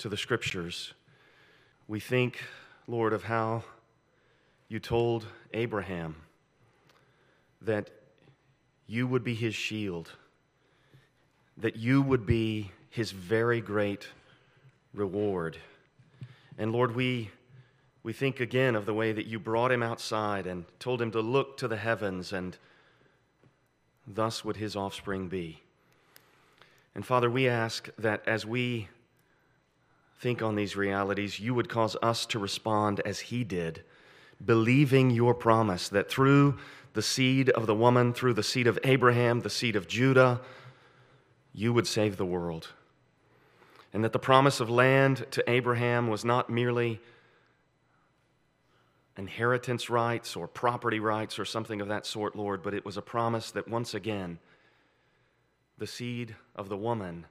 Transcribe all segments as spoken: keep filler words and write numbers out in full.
to the Scriptures, we think, Lord, of how you told Abraham that you would be his shield, that you would be his very great reward. And Lord, we we think again of the way that you brought him outside and told him to look to the heavens, and thus would his offspring be. And Father, we ask that as we think on these realities, you would cause us to respond as he did, believing your promise that through the seed of the woman, through the seed of Abraham, the seed of Judah, you would save the world. And that the promise of land to Abraham was not merely inheritance rights or property rights or something of that sort, Lord, but it was a promise that once again, the seed of the woman,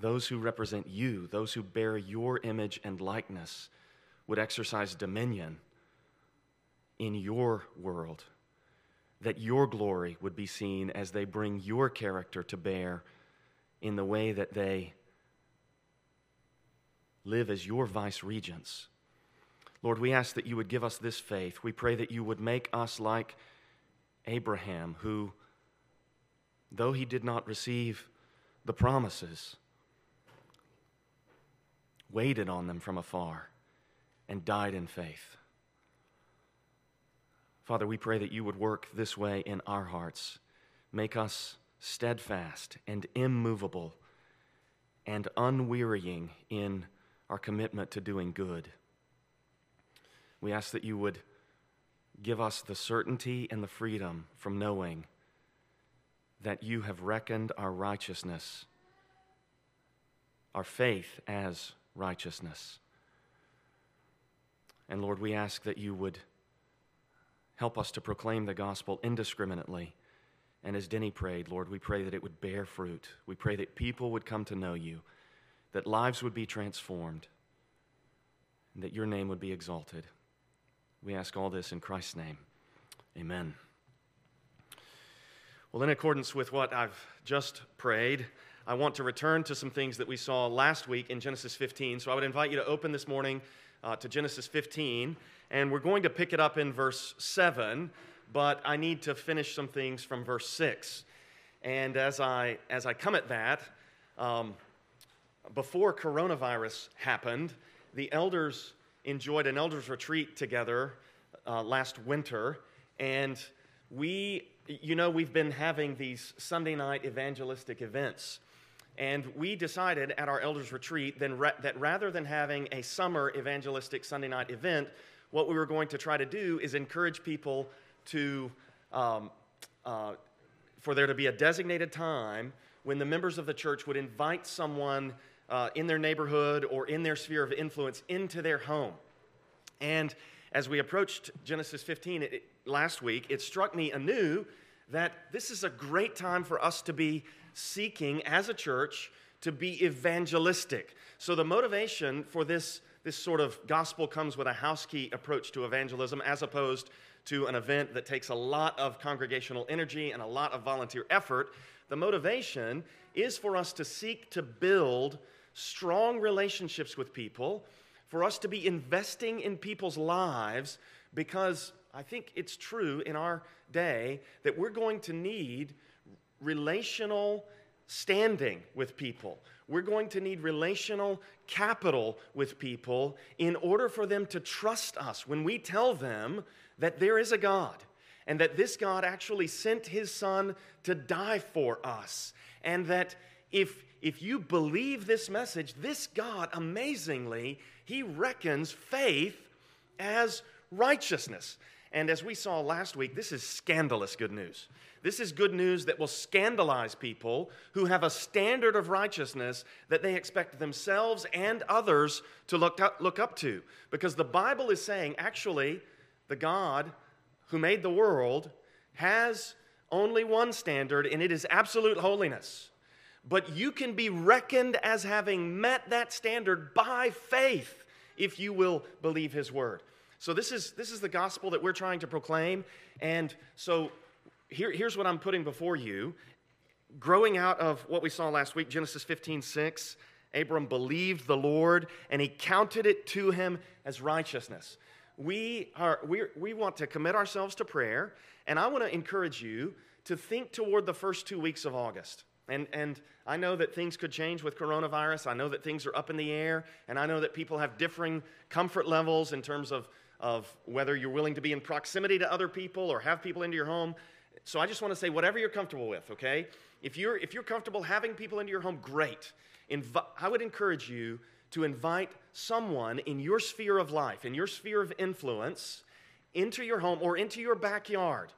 those who represent you, those who bear your image and likeness, would exercise dominion in your world, that your glory would be seen as they bring your character to bear in the way that they live as your vice-regents. Lord, we ask that you would give us this faith. We pray that you would make us like Abraham, who, though he did not receive the promises, waited on them from afar and died in faith. Father, we pray that you would work this way in our hearts. Make us steadfast and immovable and unwearying in our commitment to doing good. We ask that you would give us the certainty and the freedom from knowing that you have reckoned our righteousness, our faith as righteousness. And Lord, we ask that you would help us to proclaim the gospel indiscriminately. And as Denny prayed, Lord, we pray that it would bear fruit. We pray that people would come to know you, that lives would be transformed, and that your name would be exalted. We ask all this in Christ's name. Amen. Well, in accordance with what I've just prayed, I want to return to some things that we saw last week in Genesis fifteen. So I would invite you to open this morning uh, to Genesis fifteen. And we're going to pick it up in verse seven, but I need to finish some things from verse six. And as I as I come at that, um, before coronavirus happened, the elders enjoyed an elders retreat together uh, last winter, and we, you know, we've been having these Sunday night evangelistic events. And we decided at our elders retreat then ra- that rather than having a summer evangelistic Sunday night event, what we were going to try to do is encourage people to, um, uh, for there to be a designated time when the members of the church would invite someone uh, in their neighborhood or in their sphere of influence into their home. And as we approached Genesis fifteen it, it, last week, it struck me anew that this is a great time for us to be seeking as a church to be evangelistic. So the motivation for this This sort of gospel comes with a house key approach to evangelism as opposed to an event that takes a lot of congregational energy and a lot of volunteer effort. The motivation is for us to seek to build strong relationships with people, for us to be investing in people's lives, because I think it's true in our day that we're going to need relational standing with people. We're going to need relational capital with people in order for them to trust us when we tell them that there is a God and that this God actually sent his son to die for us, and that if if you believe this message, this God, amazingly, he reckons faith as righteousness. And as we saw last week, this is scandalous good news. This is good news that will scandalize people who have a standard of righteousness that they expect themselves and others to look up, look up to. Because the Bible is saying, actually, the God who made the world has only one standard, and it is absolute holiness. But you can be reckoned as having met that standard by faith if you will believe his word. So this is this is the gospel that we're trying to proclaim. And so here, here's what I'm putting before you. growing out of what we saw last week, Genesis fifteen six, Abram believed the Lord, and he counted it to him as righteousness. We are we we want to commit ourselves to prayer, and I want to encourage you to think toward the first two weeks of August. And and I know that things could change with coronavirus. I know that things are up in the air, and I know that people have differing comfort levels in terms of, of whether you're willing to be in proximity to other people or have people into your home. So I just want to say whatever you're comfortable with, okay? If you're if you're comfortable having people into your home, great. Invi- I would encourage you to invite someone in your sphere of life, in your sphere of influence, into your home or into your backyard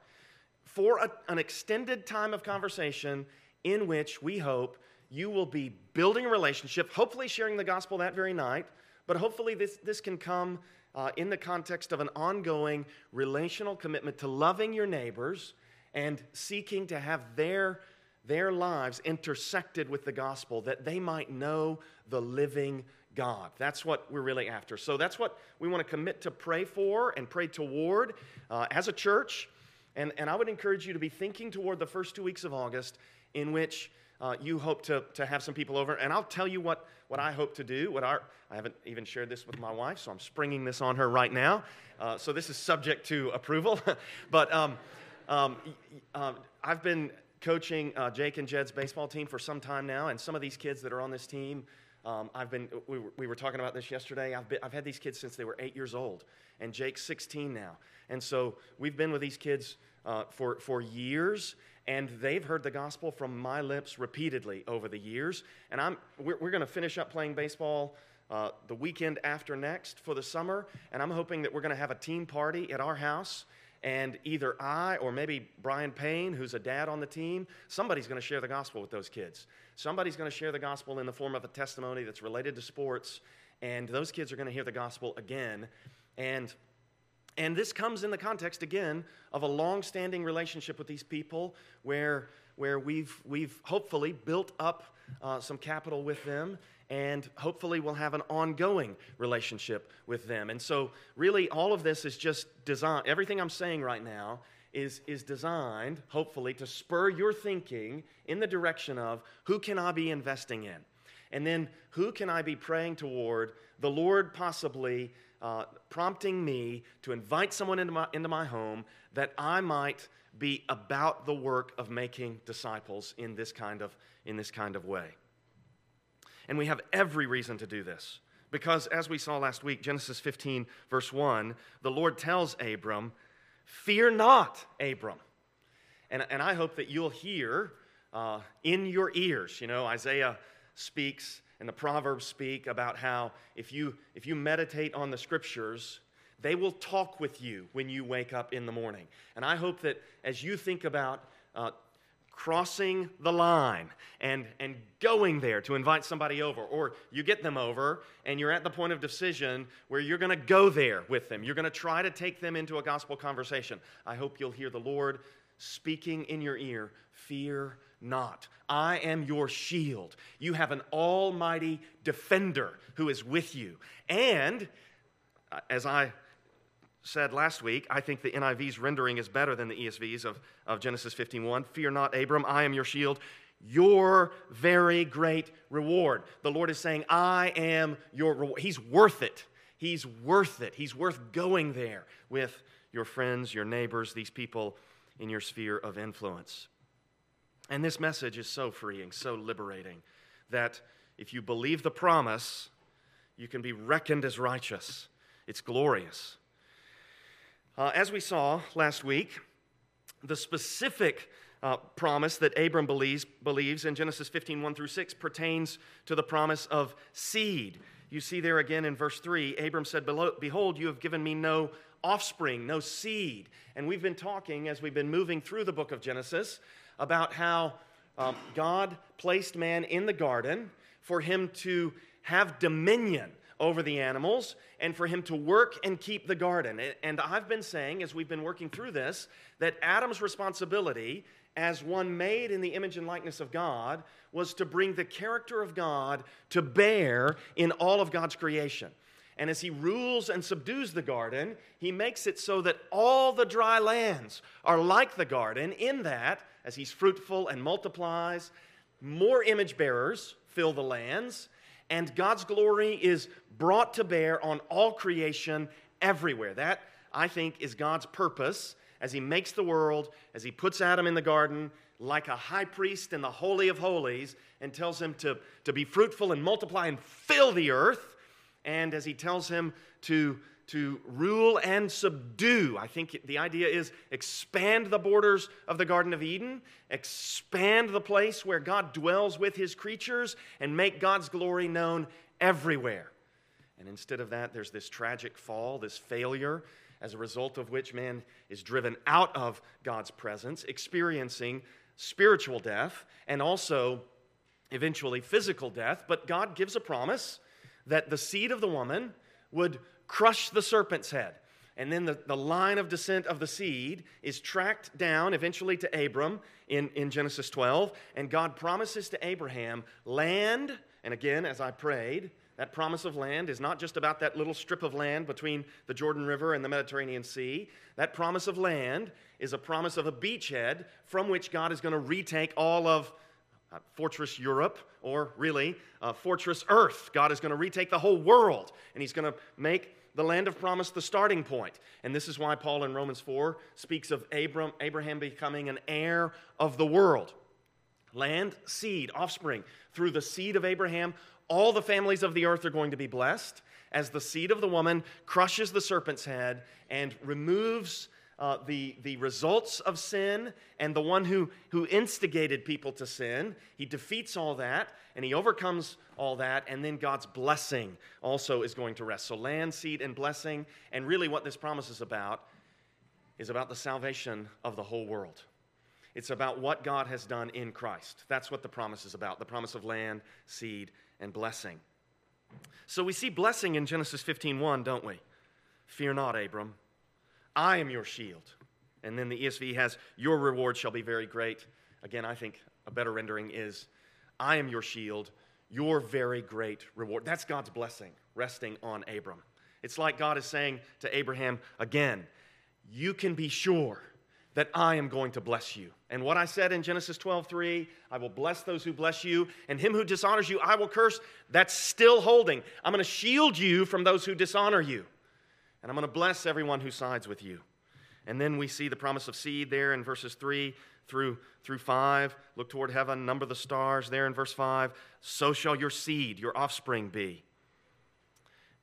for a, an extended time of conversation in which we hope you will be building a relationship, hopefully sharing the gospel that very night, but hopefully this, this can come uh, in the context of an ongoing relational commitment to loving your neighbors and seeking to have their their lives intersected with the gospel, that they might know the living God. That's what we're really after. So that's what we want to commit to pray for and pray toward uh, as a church. And, and I would encourage you to be thinking toward the first two weeks of August in which uh, you hope to, to have some people over. And I'll tell you what, what I hope to do. What our, I haven't even shared this with my wife, so I'm springing this on her right now. Uh, so this is subject to approval. But um, um, uh, I've been coaching uh, Jake and Jed's baseball team for some time now, and some of these kids that are on this team, um, I've been. We were, we were talking about this yesterday. I've been, I've had these kids since they were eight years old, and Jake's sixteen now, and so we've been with these kids uh, for for years, and they've heard the gospel from my lips repeatedly over the years. And I'm we're, we're going to finish up playing baseball uh, the weekend after next for the summer, and I'm hoping that we're going to have a team party at our house. And either I or maybe Brian Payne, who's a dad on the team, somebody's going to share the gospel with those kids. Somebody's going to share the gospel in the form of a testimony that's related to sports, and those kids are going to hear the gospel again. And and this comes in the context, again, of a long-standing relationship with these people where where we've, we've hopefully built up uh, some capital with them, and hopefully we'll have an ongoing relationship with them. And so really all of this is just designed, everything I'm saying right now is, is designed, hopefully, to spur your thinking in the direction of who can I be investing in? And then who can I be praying toward? The Lord possibly uh, prompting me to invite someone into my, into my home that I might be about the work of making disciples in this kind of, in this kind of way. And we have every reason to do this because, as we saw last week, Genesis fifteen, verse one, the Lord tells Abram, fear not, Abram. And, and I hope that you'll hear uh, in your ears, you know, Isaiah speaks and the Proverbs speak about how if you, if you meditate on the Scriptures, they will talk with you when you wake up in the morning. And I hope that as you think about uh, crossing the line and and going there to invite somebody over, or you get them over and you're at the point of decision where you're going to go there with them. You're going to try to take them into a gospel conversation. I hope you'll hear the Lord speaking in your ear, fear not. I am your shield. You have an almighty defender who is with you. And as I said last week, I think the N I V's rendering is better than the E S V's of, of Genesis fifteen one. Fear not, Abram, I am your shield, your very great reward. The Lord is saying, I am your reward. He's worth it. He's worth it. He's worth going there with your friends, your neighbors, these people in your sphere of influence. And this message is so freeing, so liberating, that if you believe the promise, you can be reckoned as righteous. It's glorious. Uh, as we saw last week, the specific uh, promise that Abram believes, believes in Genesis fifteen, one through six pertains to the promise of seed. You see there again in verse three, Abram said, behold, you have given me no offspring, no seed. And we've been talking, as we've been moving through the book of Genesis, about how um, God placed man in the garden for him to have dominion over the animals, and for him to work and keep the garden. And I've been saying, as we've been working through this, that Adam's responsibility as one made in the image and likeness of God was to bring the character of God to bear in all of God's creation. And as he rules and subdues the garden, he makes it so that all the dry lands are like the garden in that as he's fruitful and multiplies. More image bearers fill the lands, and God's glory is brought to bear on all creation everywhere. That, I think, is God's purpose as he makes the world, as he puts Adam in the garden like a high priest in the Holy of Holies and tells him to, to be fruitful and multiply and fill the earth, and as he tells him to, to rule and subdue. I think the idea is expand the borders of the Garden of Eden, expand the place where God dwells with his creatures, and make God's glory known everywhere. And instead of that, there's this tragic fall, this failure, as a result of which man is driven out of God's presence, experiencing spiritual death and also eventually physical death. But God gives a promise that the seed of the woman would crush the serpent's head. And then the, the line of descent of the seed is tracked down eventually to Abram in, in Genesis twelve. And God promises to Abraham land, and again, as I prayed, that promise of land is not just about that little strip of land between the Jordan River and the Mediterranean Sea. That promise of land is a promise of a beachhead from which God is going to retake all of uh, Fortress Europe, or really uh, Fortress Earth. God is going to retake the whole world, and he's going to make the land of promise the starting point. And this is why Paul in Romans four speaks of Abram, Abraham becoming an heir of the world. Land, seed, offspring. Through the seed of Abraham, all the families of the earth are going to be blessed as the seed of the woman crushes the serpent's head and removes uh, the, the results of sin and the one who, who instigated people to sin. He defeats all that, and he overcomes all that, and then God's blessing also is going to rest. So land, seed, and blessing, and really what this promise is about is about the salvation of the whole world. It's about what God has done in Christ. That's what the promise is about, the promise of land, seed, and blessing. So we see blessing in Genesis fifteen one, don't we? Fear not, Abram. I am your shield. And then the E S V has, your reward shall be very great. Again, I think a better rendering is, I am your shield, your very great reward. That's God's blessing resting on Abram. It's like God is saying to Abraham again, you can be sure that I am going to bless you. And what I said in Genesis twelve three, I will bless those who bless you, and him who dishonors you, I will curse. That's still holding. I'm going to shield you from those who dishonor you, and I'm going to bless everyone who sides with you. And then we see the promise of seed there in verses three through five. Look toward heaven, number the stars there in verse five. So shall your seed, your offspring, be.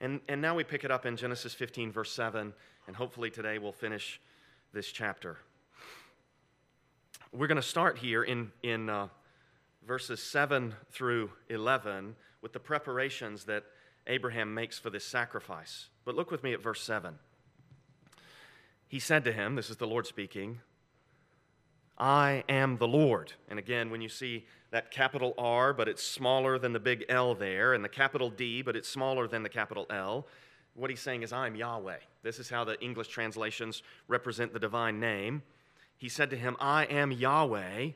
And, and now we pick it up in Genesis fifteen, verse seven, and hopefully today we'll finish this chapter. We're going to start here in, in uh, verses seven through eleven with the preparations that Abraham makes for this sacrifice. But look with me at verse seven. He said to him, this is the Lord speaking, I am the Lord. And again, when you see that capital R, but it's smaller than the big L there, and the capital D, but it's smaller than the capital L, what he's saying is, I am Yahweh. This is how the English translations represent the divine name. He said to him, I am Yahweh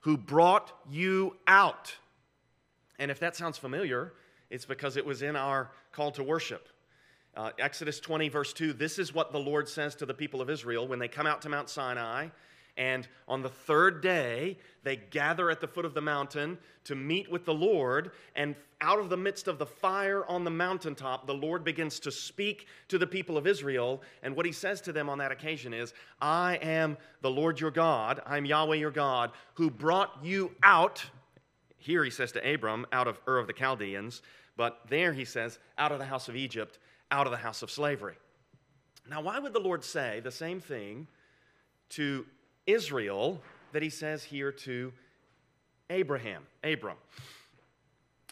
who brought you out. And if that sounds familiar, it's because it was in our call to worship. Uh, Exodus twenty, verse two, this is what the Lord says to the people of Israel when they come out to Mount Sinai, and on the third day they gather at the foot of the mountain to meet with the Lord, and out of the midst of the fire on the mountaintop, the Lord begins to speak to the people of Israel, and what he says to them on that occasion is, I am the Lord your God, I am Yahweh your God, who brought you out, here he says to Abram, out of Ur of the Chaldeans, but there he says, out of the house of Egypt, out of the house of slavery. Now why would the Lord say the same thing to Israel that he says here to Abraham, Abram?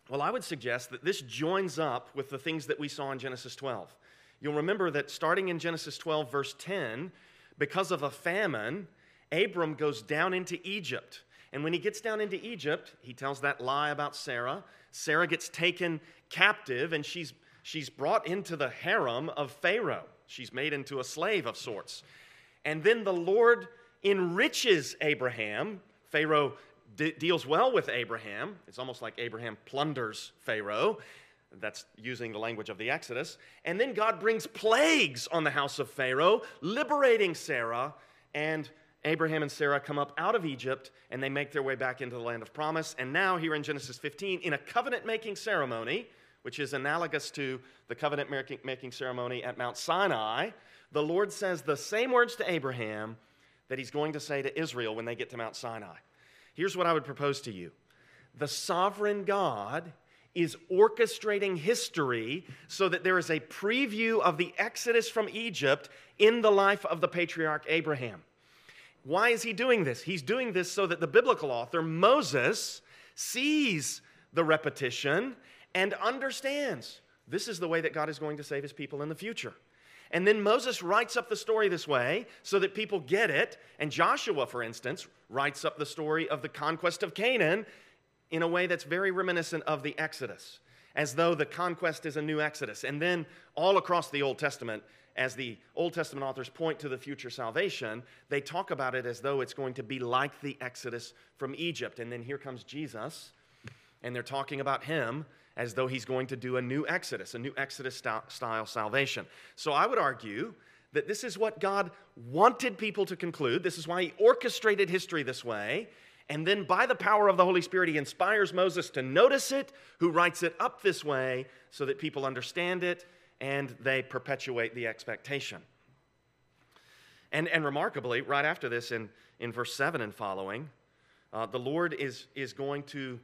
Well, I would suggest that this joins up with the things that we saw in Genesis twelve. You'll remember that starting in Genesis twelve, verse ten, because of a famine, Abram goes down into Egypt. And when he gets down into Egypt, he tells that lie about Sarah. Sarah gets taken captive, and she's, she's brought into the harem of Pharaoh. She's made into a slave of sorts. And then the Lord enriches Abraham. Pharaoh de- deals well with Abraham. It's almost like Abraham plunders Pharaoh. That's using the language of the Exodus. And then God brings plagues on the house of Pharaoh, liberating Sarah, and Abraham and Sarah come up out of Egypt, and they make their way back into the land of promise. And now, here in Genesis fifteen, in a covenant-making ceremony, which is analogous to the covenant-making ceremony at Mount Sinai, the Lord says the same words to Abraham that he's going to say to Israel when they get to Mount Sinai. Here's what I would propose to you. The sovereign God is orchestrating history so that there is a preview of the exodus from Egypt in the life of the patriarch Abraham. Why is he doing this? He's doing this so that the biblical author, Moses, sees the repetition and understands this is the way that God is going to save his people in the future. And then Moses writes up the story this way so that people get it. And Joshua, for instance, writes up the story of the conquest of Canaan in a way that's very reminiscent of the Exodus, as though the conquest is a new Exodus. And then all across the Old Testament, as the Old Testament authors point to the future salvation, they talk about it as though it's going to be like the Exodus from Egypt. And then here comes Jesus, and they're talking about him as though he's going to do a new Exodus, a new Exodus-style salvation. So I would argue that this is what God wanted people to conclude. This is why he orchestrated history this way. And then by the power of the Holy Spirit, he inspires Moses to notice it, who writes it up this way so that people understand it and they perpetuate the expectation. And, and remarkably, right after this, in, in verse seven and following, uh, the Lord is, is going to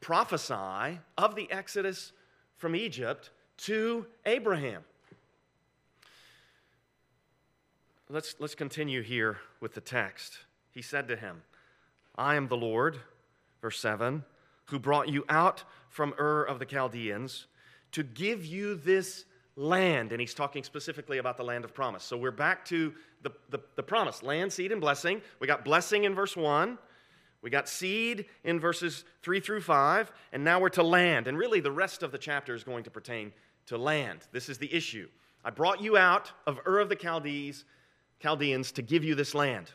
prophesy of the exodus from Egypt to Abraham. Let's, let's continue here with the text. He said to him, I am the Lord, verse seven, who brought you out from Ur of the Chaldeans to give you this land. And he's talking specifically about the land of promise. So we're back to the, the, the promise, land, seed, and blessing. We got blessing in verse one. We got seed in verses three through five, and now we're to land. And really, the rest of the chapter is going to pertain to land. This is the issue. I brought you out of Ur of the Chaldees, Chaldeans to give you this land.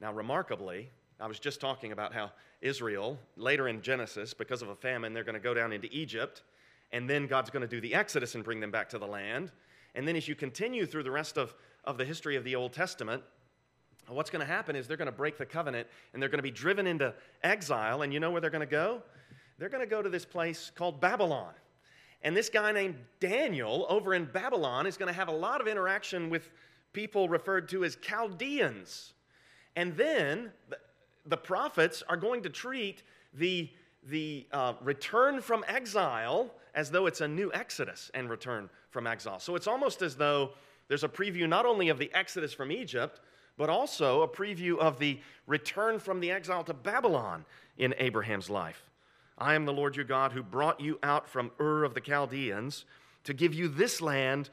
Now, remarkably, I was just talking about how Israel, later in Genesis, because of a famine, they're going to go down into Egypt, and then God's going to do the Exodus and bring them back to the land. And then as you continue through the rest of, of the history of the Old Testament, what's going to happen is they're going to break the covenant, and they're going to be driven into exile, and you know where they're going to go? They're going to go to this place called Babylon. And this guy named Daniel over in Babylon is going to have a lot of interaction with people referred to as Chaldeans. And then the, the prophets are going to treat the, the uh, return from exile as though it's a new exodus and return from exile. So it's almost as though there's a preview not only of the exodus from Egypt, but also a preview of the return from the exile to Babylon in Abraham's life. I am the Lord your God who brought you out from Ur of the Chaldeans to give you this land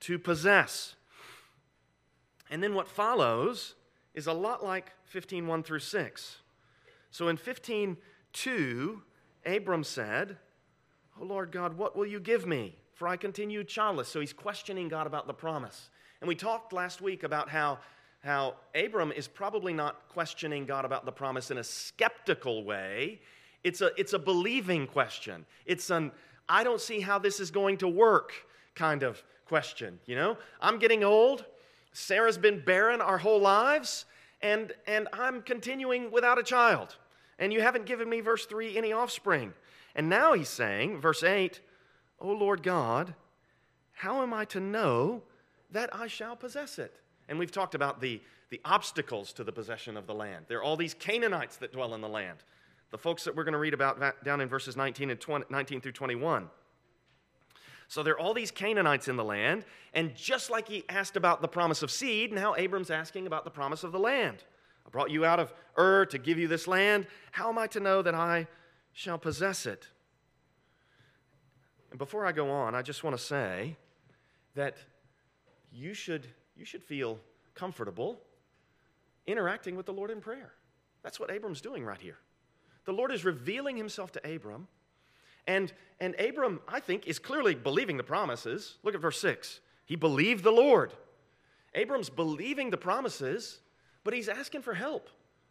to possess. And then what follows is a lot like fifteen one through six. So in fifteen two, Abram said, O Lord God, what will you give me? For I continue childless. So he's questioning God about the promise. And we talked last week about how How Abram is probably not questioning God about the promise in a skeptical way. It's a, it's a believing question. It's an, I don't see how this is going to work kind of question, you know? I'm getting old. Sarah's been barren our whole lives, and, and I'm continuing without a child. And you haven't given me, verse three, any offspring. And now he's saying, verse eight, O Lord God, how am I to know that I shall possess it? And we've talked about the, the obstacles to the possession of the land. There are all these Canaanites that dwell in the land. The folks that we're going to read about down in verses nineteen and twenty, nineteen through twenty-one. So there are all these Canaanites in the land. And just like he asked about the promise of seed, now Abram's asking about the promise of the land. I brought you out of Ur to give you this land. How am I to know that I shall possess it? And before I go on, I just want to say that you should... You should feel comfortable interacting with the Lord in prayer. That's what Abram's doing right here. The Lord is revealing himself to Abram. And, and Abram, I think, is clearly believing the promises. Look at verse six. He believed the Lord. Abram's believing the promises, but he's asking for help.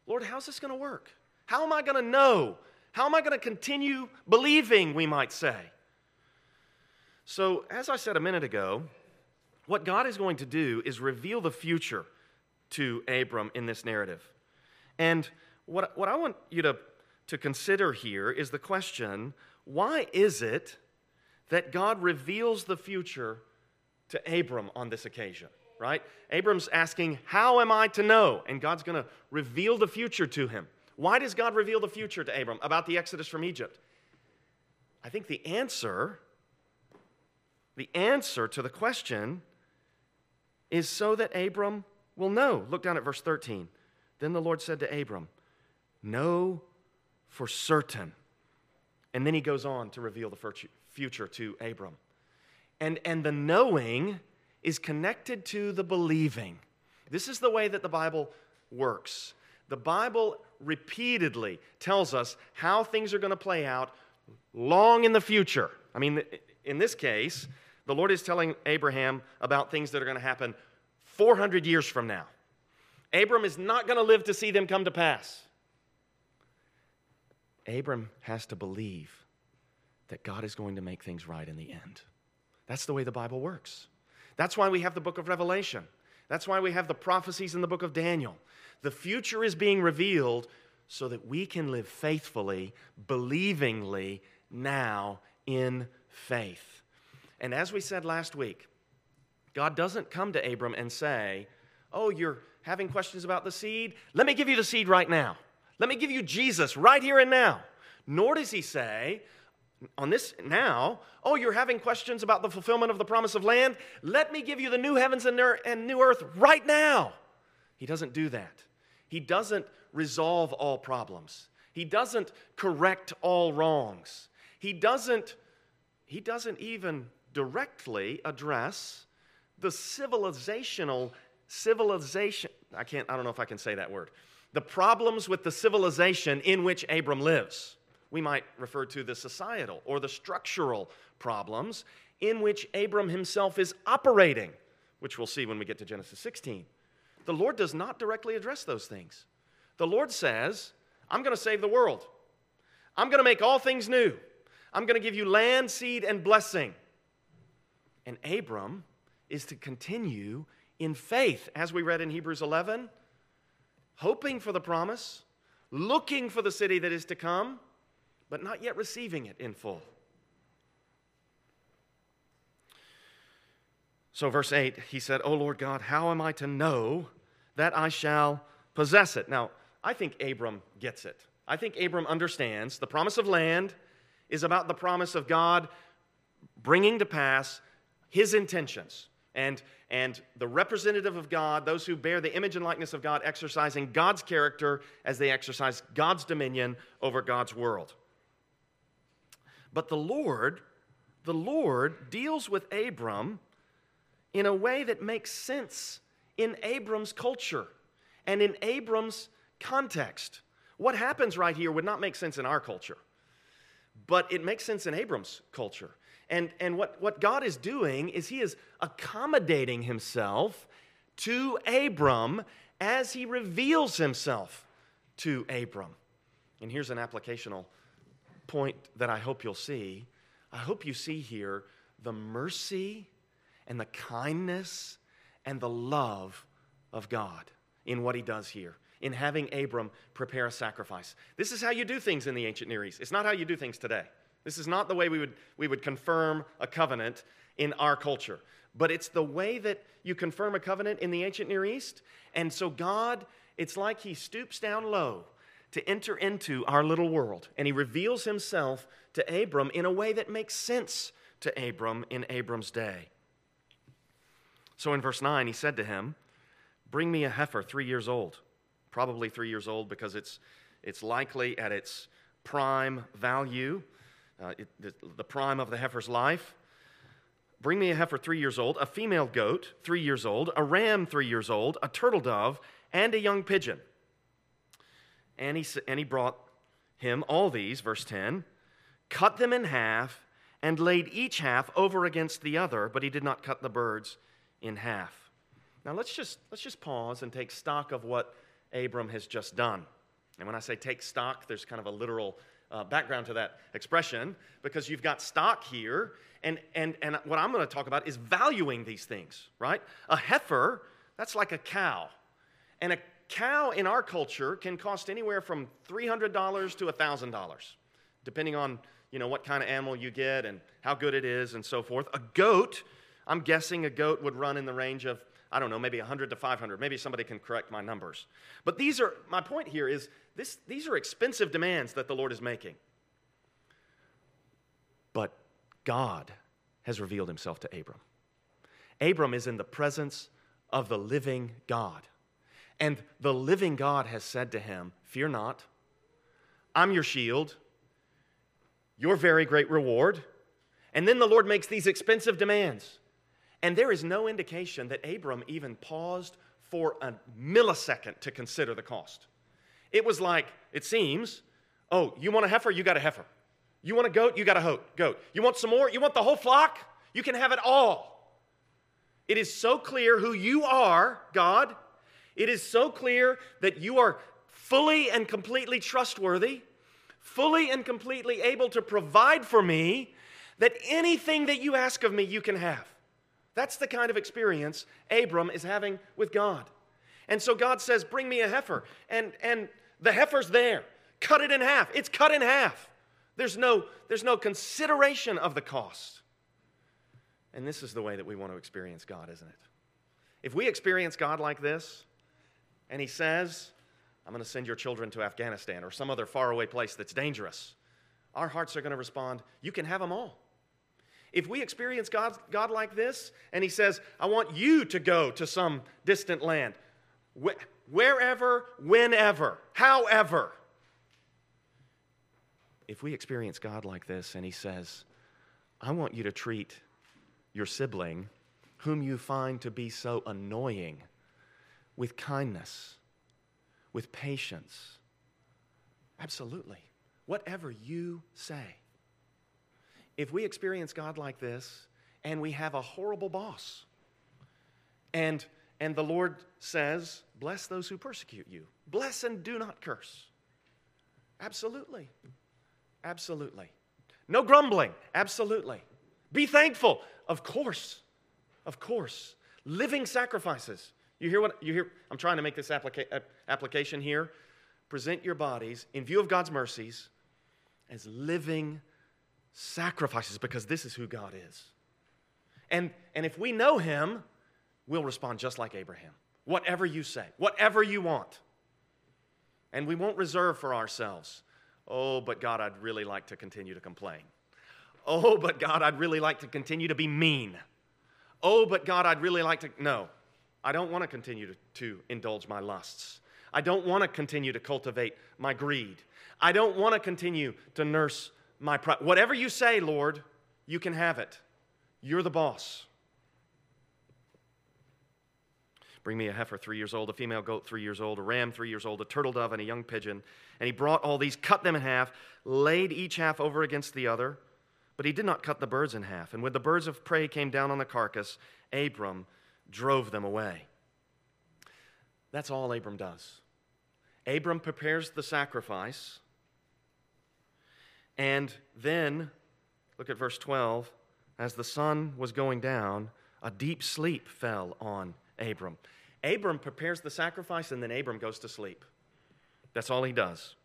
Lord, how's this going to work? How am I going to know? How am I going to continue believing, we might say? So, as I said a minute ago, what God is going to do is reveal the future to Abram in this narrative. And what, what I want you to, to consider here is the question, why is it that God reveals the future to Abram on this occasion, right? Abram's asking, how am I to know? And God's going to reveal the future to him. Why does God reveal the future to Abram about the Exodus from Egypt? I think the answer, the answer to the question is so that Abram will know. Look down at verse thirteen. Then the Lord said to Abram, know for certain. And then he goes on to reveal the future to Abram. And, and the knowing is connected to the believing. This is the way that the Bible works. The Bible repeatedly tells us how things are going to play out long in the future. I mean, in this case, the Lord is telling Abraham about things that are going to happen four hundred years from now. Abram is not going to live to see them come to pass. Abram has to believe that God is going to make things right in the end. That's the way the Bible works. That's why we have the book of Revelation. That's why we have the prophecies in the book of Daniel. The future is being revealed so that we can live faithfully, believingly, now in faith. And as we said last week, God doesn't come to Abram and say, oh, you're having questions about the seed? Let me give you the seed right now. Let me give you Jesus right here and now. Nor does he say, on this now, oh, you're having questions about the fulfillment of the promise of land? Let me give you the new heavens and new earth right now. He doesn't do that. He doesn't resolve all problems. He doesn't correct all wrongs. He doesn't, he doesn't even directly address the civilizational, civilization, I can't, I don't know if I can say that word. The problems with the civilization in which Abram lives. We might refer to the societal or the structural problems in which Abram himself is operating, which we'll see when we get to Genesis sixteen. The Lord does not directly address those things. The Lord says, I'm going to save the world. I'm going to make all things new. I'm going to give you land, seed, and blessing. And Abram is to continue in faith, as we read in Hebrews eleven, hoping for the promise, looking for the city that is to come, but not yet receiving it in full. So verse eight, he said, O Lord God, how am I to know that I shall possess it? Now, I think Abram gets it. I think Abram understands the promise of land is about the promise of God bringing to pass his intentions. And, and the representative of God, those who bear the image and likeness of God, exercising God's character as they exercise God's dominion over God's world. But the Lord, the Lord deals with Abram in a way that makes sense in Abram's culture and in Abram's context. What happens right here would not make sense in our culture, but it makes sense in Abram's culture. And, and what, what God is doing is he is accommodating himself to Abram as he reveals himself to Abram. And here's an applicational point that I hope you'll see. I hope you see here the mercy and the kindness and the love of God in what he does here, in having Abram prepare a sacrifice. This is how you do things in the ancient Near East. It's not how you do things today. This is not the way we would, we would confirm a covenant in our culture. But it's the way that you confirm a covenant in the ancient Near East. And so God, it's like he stoops down low to enter into our little world. And he reveals himself to Abram in a way that makes sense to Abram in Abram's day. So in verse nine, he said to him, bring me a heifer three years old. Probably three years old because it's, it's likely at its prime value. Uh, it, the, the prime of the heifer's life. Bring me a heifer three years old, a female goat three years old, a ram three years old, a turtle dove, and a young pigeon. And he, and he brought him all these, verse ten, cut them in half and laid each half over against the other, but he did not cut the birds in half. Now let's just, let's just pause and take stock of what Abram has just done. And when I say take stock, there's kind of a literal Uh, background to that expression, because you've got stock here, and and and what I'm going to talk about is valuing these things, right? A heifer, that's like a cow. And a cow in our culture can cost anywhere from three hundred dollars to one thousand dollars, depending on, you know, what kind of animal you get and how good it is and so forth. A goat, I'm guessing a goat would run in the range of, I don't know, maybe one hundred to five hundred. Maybe somebody can correct my numbers. But these are, my point here is, this, these are expensive demands that the Lord is making. But God has revealed himself to Abram. Abram is in the presence of the living God. And the living God has said to him, "Fear not, I'm your shield, your very great reward." And then the Lord makes these expensive demands. And there is no indication that Abram even paused for a millisecond to consider the cost. It was like, it seems, oh, you want a heifer? You got a heifer. You want a goat? You got a goat. You want some more? You want the whole flock? You can have it all. It is so clear who you are, God. It is so clear that you are fully and completely trustworthy, fully and completely able to provide for me, that anything that you ask of me, you can have. That's the kind of experience Abram is having with God. And so God says, bring me a heifer. And, and the heifer's there. Cut it in half. It's cut in half. There's no, there's no consideration of the cost. And this is the way that we want to experience God, isn't it? If we experience God like this, and he says, I'm going to send your children to Afghanistan or some other faraway place that's dangerous, our hearts are going to respond, you can have them all. If we experience God, God like this, and he says, I want you to go to some distant land, wh- wherever, whenever, however. If we experience God like this, and he says, I want you to treat your sibling, whom you find to be so annoying, with kindness, with patience. Absolutely. Whatever you say. If we experience God like this, and we have a horrible boss, and, and the Lord says, bless those who persecute you. Bless and do not curse. Absolutely. Absolutely. No grumbling. Absolutely. Be thankful. Of course. Of course. Living sacrifices. You hear what you hear? I'm trying to make this applica- application here. Present your bodies in view of God's mercies as living sacrifices, because this is who God is. And, and if we know him, we'll respond just like Abraham. Whatever you say, whatever you want. And we won't reserve for ourselves, oh, but God, I'd really like to continue to complain. Oh, but God, I'd really like to continue to be mean. Oh, but God, I'd really like to... No, I don't want to continue to, to indulge my lusts. I don't want to continue to cultivate my greed. I don't want to continue to nurse my pride. Whatever you say, Lord, you can have it. You're the boss. Bring me a heifer three years old, a female goat three years old, a ram three years old, a turtle dove, and a young pigeon. And he brought all these, cut them in half, laid each half over against the other. But he did not cut the birds in half. And when the birds of prey came down on the carcass, Abram drove them away. That's all Abram does. Abram prepares the sacrifice. And then, look at verse twelve. As the sun was going down, a deep sleep fell on Abram. Abram prepares the sacrifice, and then Abram goes to sleep. That's all he does.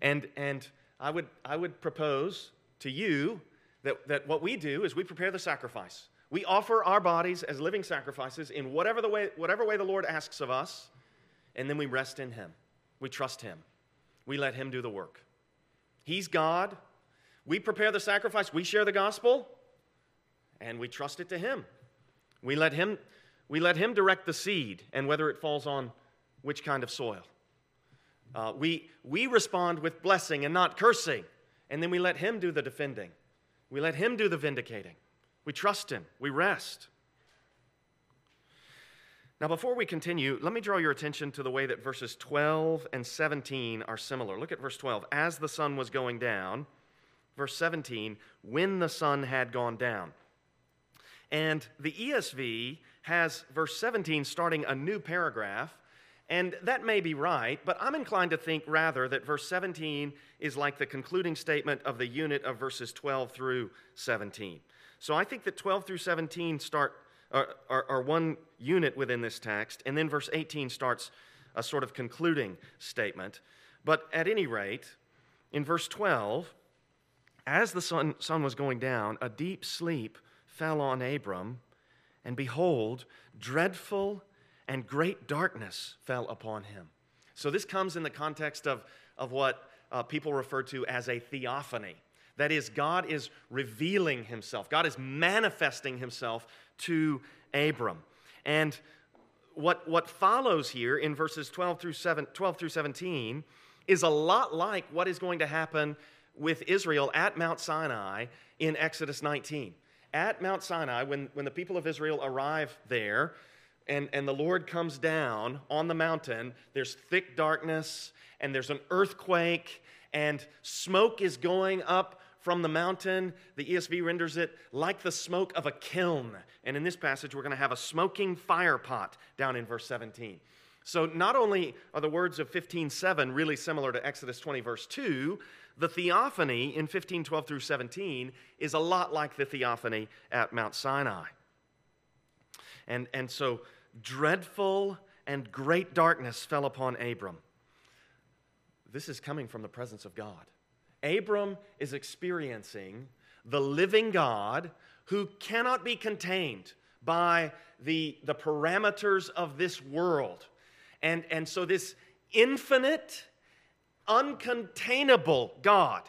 And, and I would, I would propose to you that, that what we do is we prepare the sacrifice. We offer our bodies as living sacrifices in whatever the way, whatever way the Lord asks of us, and then we rest in him. We trust him. We let him do the work. He's God. We prepare the sacrifice. We share the gospel, and we trust it to him. We let him, we let him direct the seed and whether it falls on which kind of soil. Uh, we, we respond with blessing and not cursing. And then we let him do the defending. We let him do the vindicating. We trust him. We rest. Now, before we continue, let me draw your attention to the way that verses twelve and seventeen are similar. Look at verse twelve. As the sun was going down, verse seventeen, when the sun had gone down. And the E S V has verse seventeen starting a new paragraph. And that may be right, but I'm inclined to think rather that verse seventeen is like the concluding statement of the unit of verses twelve through seventeen. So I think that twelve through seventeen start are, are, are one unit within this text. And then verse eighteen starts a sort of concluding statement. But at any rate, in verse twelve, as the sun, sun was going down, a deep sleep fell on Abram, and behold, dreadful and great darkness fell upon him. So this comes in the context of, of what uh, people refer to as a theophany. That is, God is revealing himself. God is manifesting himself to Abram. And what, what follows here in verses twelve through seventeen is a lot like what is going to happen with Israel at Mount Sinai in Exodus nineteen. At Mount Sinai, when, when the people of Israel arrive there, and, and the Lord comes down on the mountain, there's thick darkness, and there's an earthquake, and smoke is going up from the mountain. The E S V renders it like the smoke of a kiln. And in this passage, we're going to have a smoking fire pot down in verse seventeen. So not only are the words of fifteen seven really similar to Exodus twenty, verse two, the theophany in fifteen twelve through seventeen is a lot like the theophany at Mount Sinai. And, and so dreadful and great darkness fell upon Abram. This is coming from the presence of God. Abram is experiencing the living God who cannot be contained by the, the parameters of this world. And, and so this infinite, uncontainable God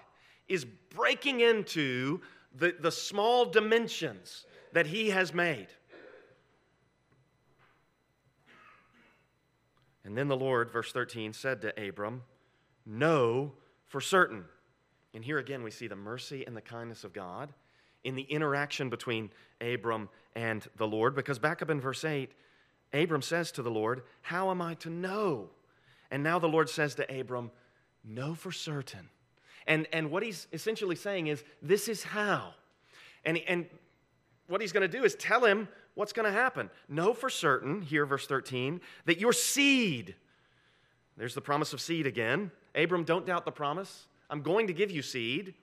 is breaking into the, the small dimensions that he has made. And then the Lord, verse thirteen, said to Abram, "Know for certain." And here again we see the mercy and the kindness of God in the interaction between Abram and the Lord. Because back up in verse eight, Abram says to the Lord, "How am I to know?" And now the Lord says to Abram, "Know for certain." And, and what he's essentially saying is, this is how. And, and what he's going to do is tell him what's going to happen. "Know for certain," here verse thirteen, "that your seed," there's the promise of seed again. Abram, don't doubt the promise. I'm going to give you seed.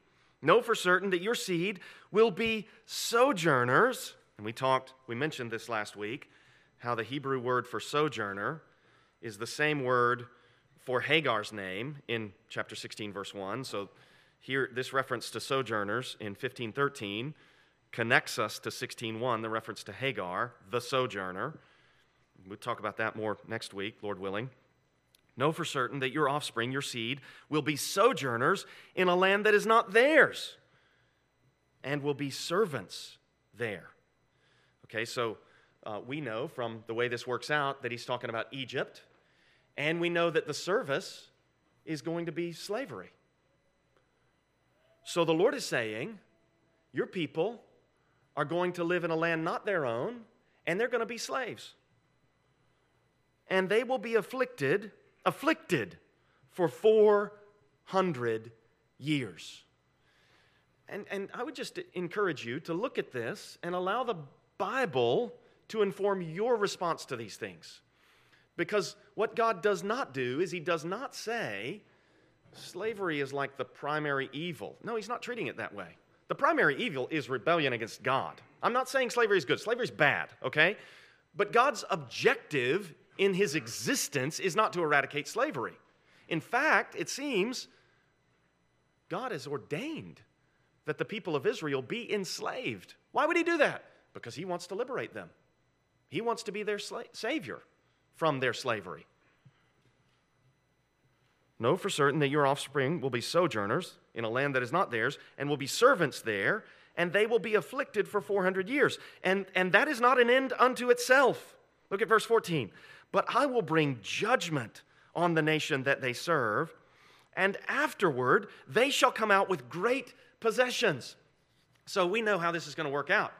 "Know for certain that your seed will be sojourners." And we talked, we mentioned this last week, how the Hebrew word for sojourner is the same word for Hagar's name in chapter sixteen, verse one. So here, this reference to sojourners in fifteen thirteen connects us to sixteen one, the reference to Hagar, the sojourner. We'll talk about that more next week, Lord willing. "Know for certain that your offspring, your seed, will be sojourners in a land that is not theirs, and will be servants there." Okay, so uh, we know from the way this works out that he's talking about Egypt, and we know that the service is going to be slavery. So the Lord is saying, your people are going to live in a land not their own, and they're going to be slaves. "And they will be afflicted afflicted for four hundred years. And, and I would just encourage you to look at this and allow the Bible to inform your response to these things. Because what God does not do is he does not say slavery is like the primary evil. No, he's not treating it that way. The primary evil is rebellion against God. I'm not saying slavery is good. Slavery is bad, okay? But God's objective in his existence is not to eradicate slavery. In fact, it seems God has ordained that the people of Israel be enslaved. Why would he do that? Because he wants to liberate them. He wants to be their sla- savior from their slavery. "Know for certain that your offspring will be sojourners in a land that is not theirs, and will be servants there, and they will be afflicted for four hundred years. And, and that is not an end unto itself." Look at verse fourteen. "But I will bring judgment on the nation that they serve, and afterward they shall come out with great possessions." So we know how this is going to work out.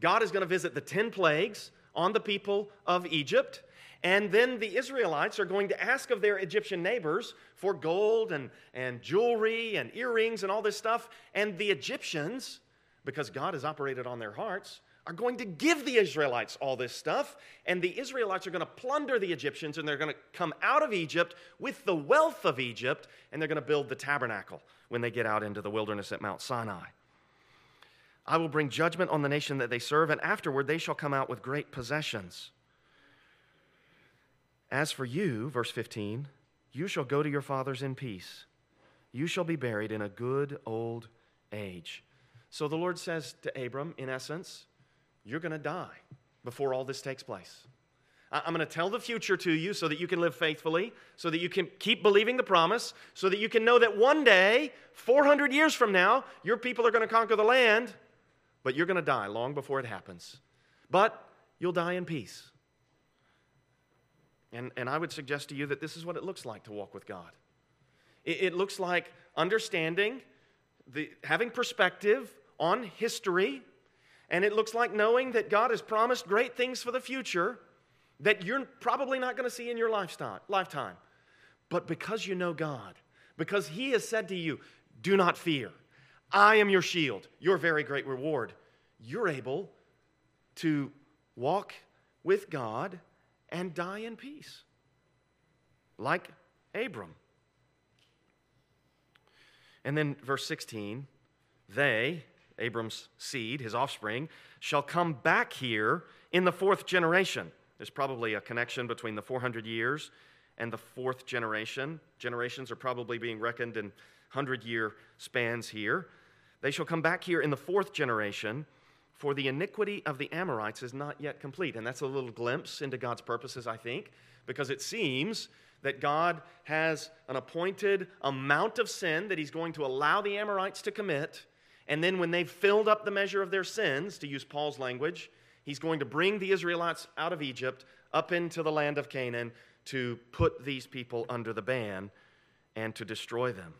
God is going to visit the ten plagues on the people of Egypt, and then the Israelites are going to ask of their Egyptian neighbors for gold and, and jewelry and earrings and all this stuff, and the Egyptians, because God has operated on their hearts, are going to give the Israelites all this stuff, and the Israelites are going to plunder the Egyptians, and they're going to come out of Egypt with the wealth of Egypt, and they're going to build the tabernacle when they get out into the wilderness at Mount Sinai. I will bring judgment on the nation that they serve, and afterward they shall come out with great possessions. As for you, verse fifteen, you shall go to your fathers in peace. You shall be buried in a good old age. So the Lord says to Abram, in essence, you're going to die before all this takes place. I'm going to tell the future to you so that you can live faithfully, so that you can keep believing the promise, so that you can know that one day, four hundred years from now, your people are going to conquer the land, but you're going to die long before it happens. But you'll die in peace. And, and I would suggest to you that this is what it looks like to walk with God. It, it looks like understanding, the, having perspective on history, and it looks like knowing that God has promised great things for the future that you're probably not going to see in your lifetime. But because you know God, because He has said to you, do not fear. I am your shield, your very great reward. You're able to walk with God and die in peace, like Abram. And then verse sixteen, they, Abram's seed, his offspring, shall come back here in the fourth generation. There's probably a connection between the four hundred years and the fourth generation. Generations are probably being reckoned in hundred-year spans here. They shall come back here in the fourth generation, for the iniquity of the Amorites is not yet complete. And that's a little glimpse into God's purposes, I think, because it seems that God has an appointed amount of sin that He's going to allow the Amorites to commit. And then when they've filled up the measure of their sins, to use Paul's language, He's going to bring the Israelites out of Egypt up into the land of Canaan to put these people under the ban and to destroy them,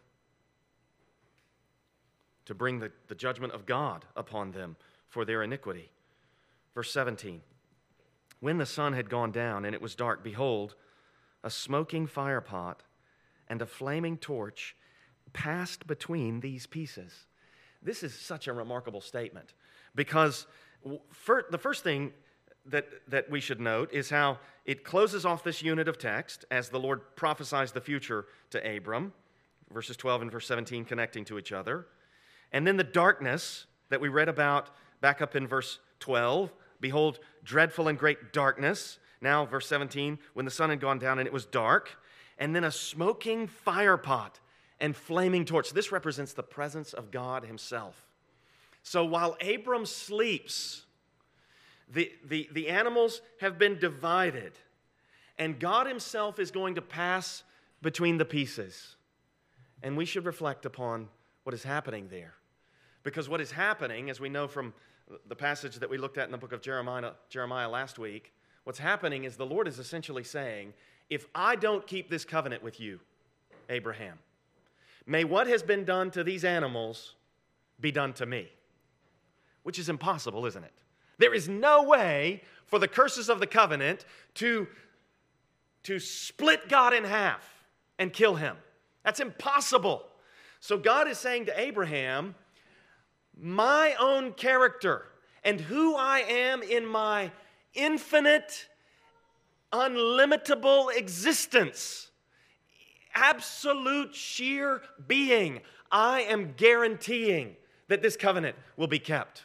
to bring the, the judgment of God upon them for their iniquity. Verse seventeen, when the sun had gone down and it was dark, behold, a smoking firepot and a flaming torch passed between these pieces. This is such a remarkable statement because First, the first thing that, that we should note is how it closes off this unit of text as the Lord prophesies the future to Abram, verses twelve and verse seventeen connecting to each other. And then the darkness that we read about back up in verse twelve, behold, dreadful and great darkness. Now, verse seventeen, when the sun had gone down and it was dark, and then a smoking firepot and flaming torch. This represents the presence of God Himself. So while Abram sleeps, the, the, the animals have been divided, and God Himself is going to pass between the pieces. And we should reflect upon what is happening there. Because what is happening, as we know from the passage that we looked at in the book of Jeremiah, Jeremiah last week, what's happening is the Lord is essentially saying, if I don't keep this covenant with you, Abraham, may what has been done to these animals be done to me. Which is impossible, isn't it? There is no way for the curses of the covenant to, to split God in half and kill Him. That's impossible. So God is saying to Abraham, my own character and who I am in my infinite, unlimitable existence, absolute sheer being, I am guaranteeing that this covenant will be kept.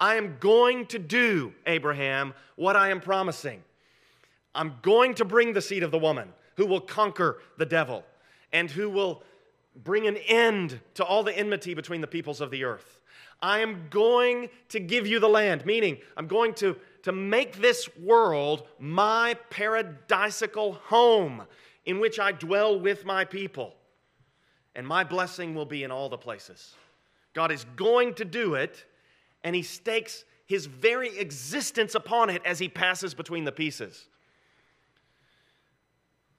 I am going to do, Abraham, what I am promising. I'm going to bring the seed of the woman who will conquer the devil and who will bring an end to all the enmity between the peoples of the earth. I am going to give you the land, meaning I'm going to, to make this world my paradisical home in which I dwell with my people. And my blessing will be in all the places. God is going to do it, and He stakes His very existence upon it as He passes between the pieces.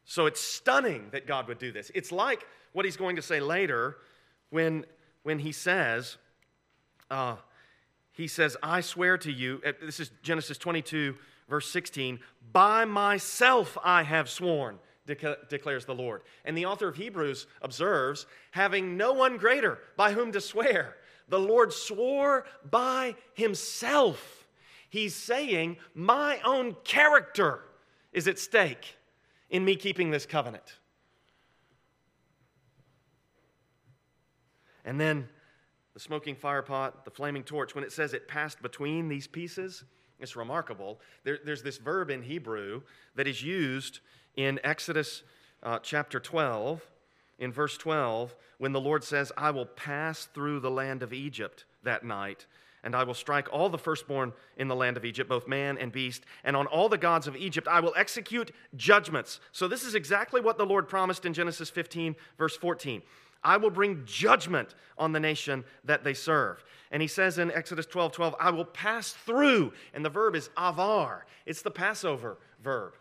So it's stunning that God would do this. It's like what He's going to say later when, when He says, uh, He says, I swear to you, this is Genesis twenty-two, verse sixteen, by myself I have sworn, declares the Lord. And the author of Hebrews observes, having no one greater by whom to swear. The Lord swore by Himself. He's saying, my own character is at stake in me keeping this covenant. And then the smoking firepot, the flaming torch, when it says it passed between these pieces, it's remarkable. There, there's this verb in Hebrew that is used in Exodus uh, chapter twelve, in verse twelve, when the Lord says, I will pass through the land of Egypt that night, and I will strike all the firstborn in the land of Egypt, both man and beast, and on all the gods of Egypt I will execute judgments. So this is exactly what the Lord promised in Genesis fifteen, verse fourteen. I will bring judgment on the nation that they serve. And he says in Exodus twelve, twelve, I will pass through, and the verb is avar. It's the Passover verb.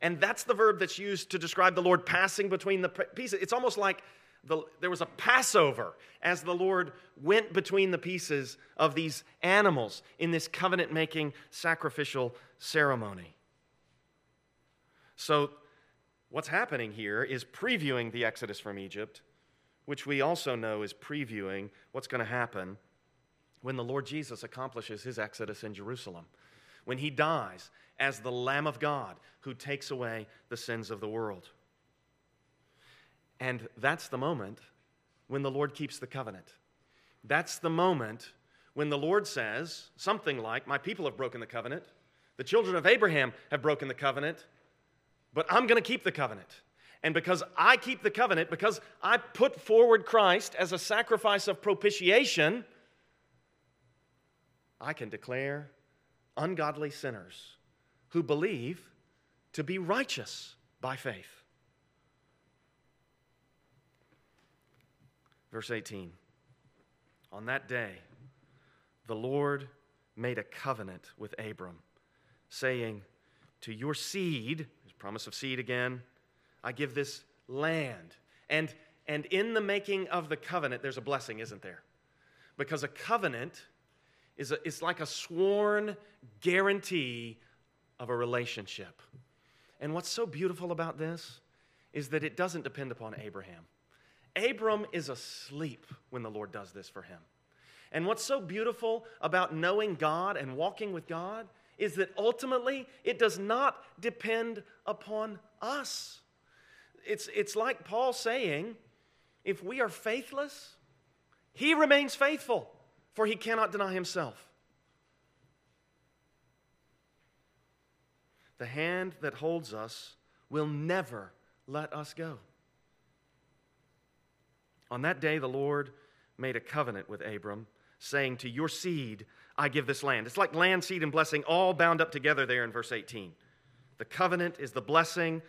And that's the verb that's used to describe the Lord passing between the pieces. It's almost like The, there was a Passover as the Lord went between the pieces of these animals in this covenant-making sacrificial ceremony. So what's happening here is previewing the Exodus from Egypt, which we also know is previewing what's going to happen when the Lord Jesus accomplishes his Exodus in Jerusalem, when he dies as the Lamb of God who takes away the sins of the world. And that's the moment when the Lord keeps the covenant. That's the moment when the Lord says something like, my people have broken the covenant, the children of Abraham have broken the covenant, but I'm going to keep the covenant. And because I keep the covenant, because I put forward Christ as a sacrifice of propitiation, I can declare ungodly sinners who believe to be righteous by faith. Verse eighteen, on that day, the Lord made a covenant with Abram, saying, to your seed, his promise of seed again, I give this land. And, and in the making of the covenant, there's a blessing, isn't there? Because a covenant is a, it's like a sworn guarantee of a relationship. And what's so beautiful about this is that it doesn't depend upon Abraham. Abram is asleep when the Lord does this for him. And what's so beautiful about knowing God and walking with God is that ultimately it does not depend upon us. It's, it's like Paul saying, if we are faithless, he remains faithful, for he cannot deny himself. The hand that holds us will never let us go. On that day, the Lord made a covenant with Abram, saying, to your seed, I give this land. It's like land, seed, and blessing all bound up together there in verse eighteen. The covenant is the blessing,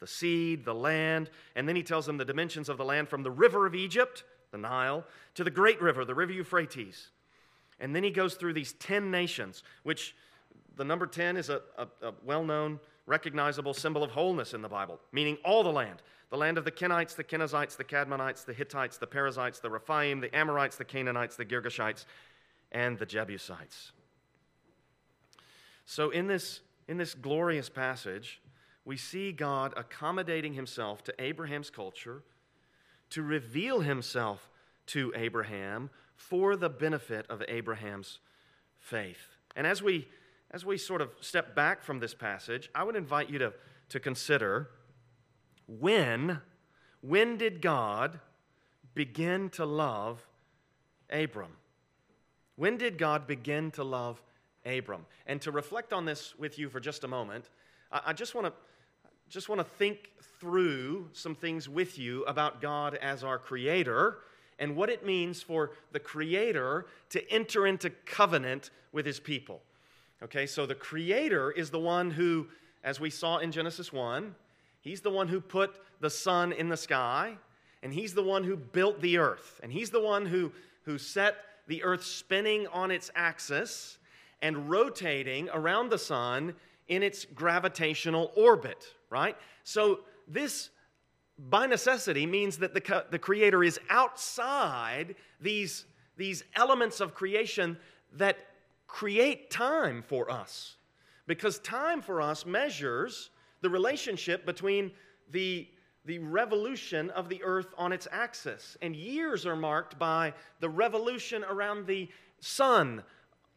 the seed, the land. And then he tells them the dimensions of the land from the river of Egypt, the Nile, to the great river, the river Euphrates. And then he goes through these ten nations, which the number ten is a, a, a well-known, recognizable symbol of wholeness in the Bible, meaning all the land. The land of the Kenites, the Kenizzites, the Kadmonites, the Hittites, the Perizzites, the Rephaim, the Amorites, the Canaanites, the Girgashites, and the Jebusites. So in this, in this glorious passage, we see God accommodating himself to Abraham's culture to reveal himself to Abraham for the benefit of Abraham's faith. And as we, as we sort of step back from this passage, I would invite you to, to consider... When, when did God begin to love Abram? When did God begin to love Abram? And to reflect on this with you for just a moment, I just want to just want to think through some things with you about God as our Creator and what it means for the Creator to enter into covenant with His people. Okay, so the Creator is the one who, as we saw in Genesis one, He's the one who put the sun in the sky, and he's the one who built the earth, and he's the one who, who set the earth spinning on its axis and rotating around the sun in its gravitational orbit, right? So this, by necessity, means that the, the Creator is outside these, these elements of creation that create time for us, because time for us measures the relationship between the, the revolution of the earth on its axis. And years are marked by the revolution around the sun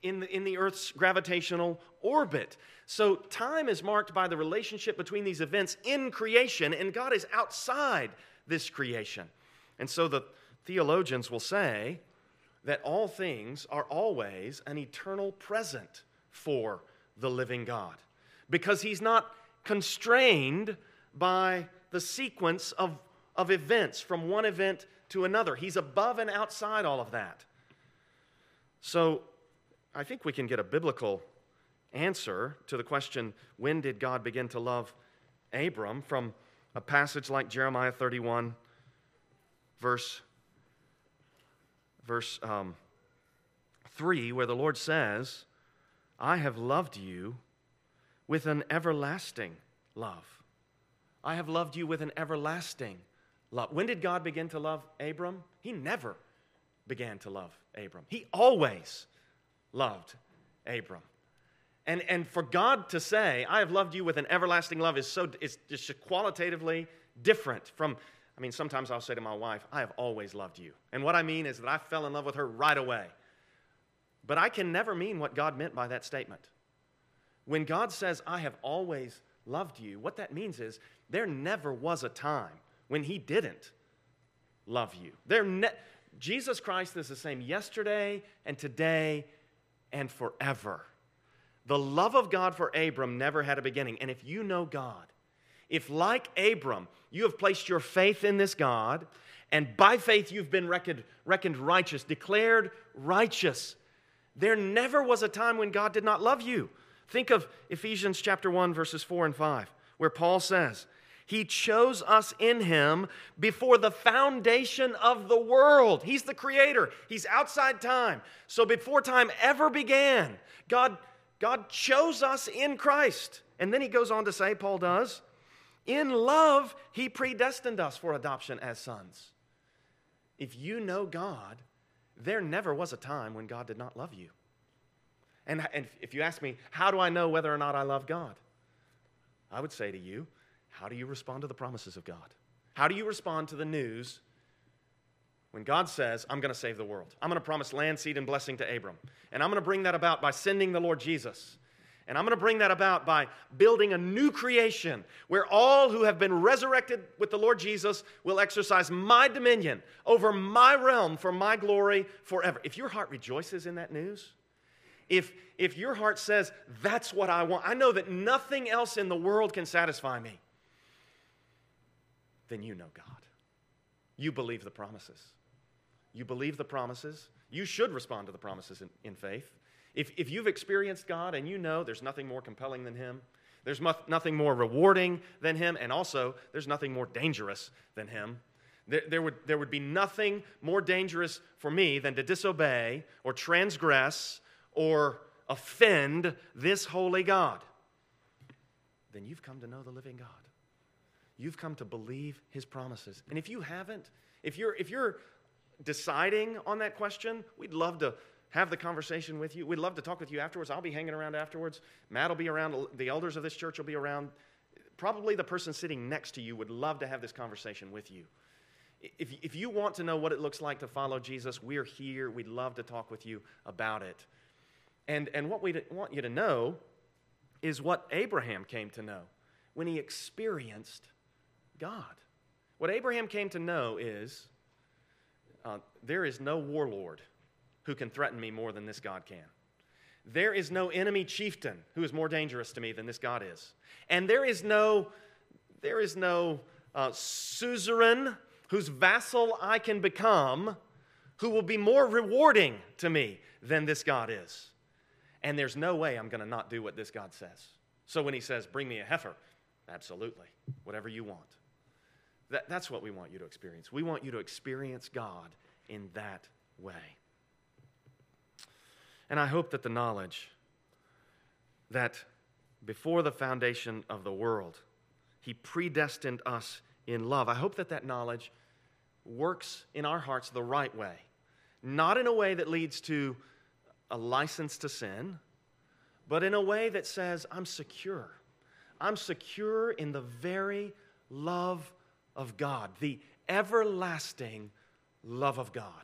in the, in the earth's gravitational orbit. So time is marked by the relationship between these events in creation, and God is outside this creation. And so the theologians will say that all things are always an eternal present for the living God, because he's not constrained by the sequence of, of events from one event to another. He's above and outside all of that. So I think we can get a biblical answer to the question, when did God begin to love Abram, from a passage like Jeremiah thirty-one, verse, verse um, three, where the Lord says, I have loved you with an everlasting love. I have loved you with an everlasting love. When did God begin to love Abram? He never began to love Abram. He always loved Abram. And, and for God to say, I have loved you with an everlasting love, is so is just qualitatively different from, I mean, sometimes I'll say to my wife, I have always loved you. And what I mean is that I fell in love with her right away. But I can never mean what God meant by that statement. When God says, I have always loved you, what that means is there never was a time when he didn't love you. There ne- Jesus Christ is the same yesterday and today and forever. The love of God for Abram never had a beginning. And if you know God, if like Abram, you have placed your faith in this God, and by faith you've been reckoned, reckoned righteous, declared righteous, there never was a time when God did not love you. Think of Ephesians chapter one, verses four and five, where Paul says, he chose us in him before the foundation of the world. He's the creator. He's outside time. So before time ever began, God God chose us in Christ. And then he goes on to say, Paul does, in love, he predestined us for adoption as sons. If you know God, there never was a time when God did not love you. And, and if you ask me, how do I know whether or not I love God? I would say to you, how do you respond to the promises of God? How do you respond to the news when God says, I'm going to save the world? I'm going to promise land, seed, and blessing to Abram. And I'm going to bring that about by sending the Lord Jesus. And I'm going to bring that about by building a new creation where all who have been resurrected with the Lord Jesus will exercise my dominion over my realm for my glory forever. If your heart rejoices in that news, if, if your heart says, that's what I want, I know that nothing else in the world can satisfy me, then you know God. You believe the promises. You believe the promises. You should respond to the promises in, in faith. If, if you've experienced God and you know there's nothing more compelling than him, there's mu- nothing more rewarding than him, and also there's nothing more dangerous than him, there, there, would, there would be nothing more dangerous for me than to disobey or transgress or offend this holy God. Then you've come to know the living God. You've come to believe his promises. And if you haven't, if you're if you're... deciding on that question, we'd love to have the conversation with you. We'd love to talk with you afterwards. I'll be hanging around afterwards. Matt will be around. The elders of this church will be around. Probably the person sitting next to you would love to have this conversation with you. If, if you want to know what it looks like to follow Jesus, we're here. We'd love to talk with you about it. And, and what we want you to know is what Abraham came to know when he experienced God. What Abraham came to know is, Uh, there is no warlord who can threaten me more than this God can. There is no enemy chieftain who is more dangerous to me than this God is. And there is no, there is no uh, suzerain whose vassal I can become who will be more rewarding to me than this God is. And there's no way I'm going to not do what this God says. So when he says, bring me a heifer, absolutely, whatever you want. That, that's what we want you to experience. We want you to experience God in that way. And I hope that the knowledge that before the foundation of the world, he predestined us in love, I hope that that knowledge works in our hearts the right way. Not in a way that leads to a license to sin, but in a way that says, I'm secure. I'm secure in the very love of God. Of God, the everlasting love of God.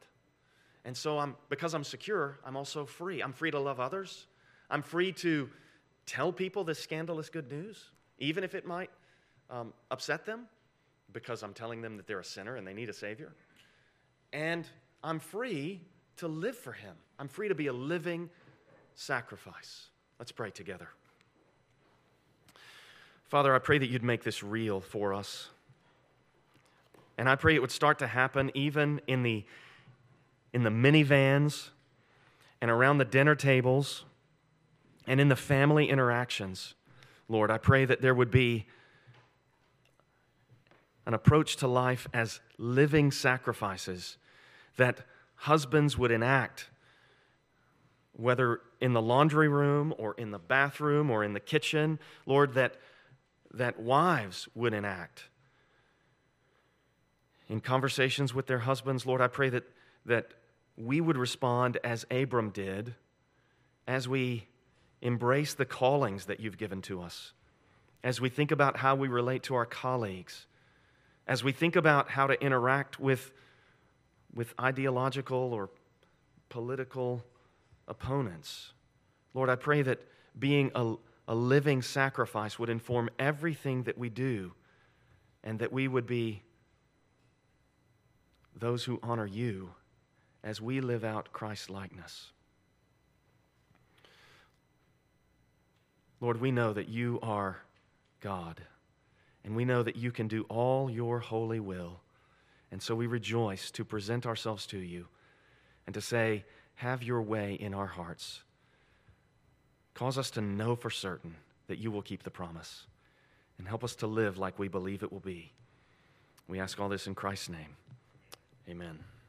And so I'm because I'm secure, I'm also free. I'm free to love others. I'm free to tell people this scandalous good news, even if it might um, upset them, because I'm telling them that they're a sinner and they need a Savior. And I'm free to live for him. I'm free to be a living sacrifice. Let's pray together. Father, I pray that you'd make this real for us. And I pray it would start to happen even in the, in the minivans and around the dinner tables and in the family interactions. Lord, I pray that there would be an approach to life as living sacrifices that husbands would enact, whether in the laundry room or in the bathroom or in the kitchen, Lord, that that wives would enact. In conversations with their husbands, Lord, I pray that, that we would respond as Abram did, as we embrace the callings that you've given to us, as we think about how we relate to our colleagues, as we think about how to interact with, with ideological or political opponents. Lord, I pray that being a A living sacrifice would inform everything that we do, and that we would be those who honor you as we live out Christ's likeness. Lord, we know that you are God, and we know that you can do all your holy will, and so we rejoice to present ourselves to you and to say, have your way in our hearts. Cause us to know for certain that you will keep the promise, and help us to live like we believe it will be. We ask all this in Christ's name. Amen.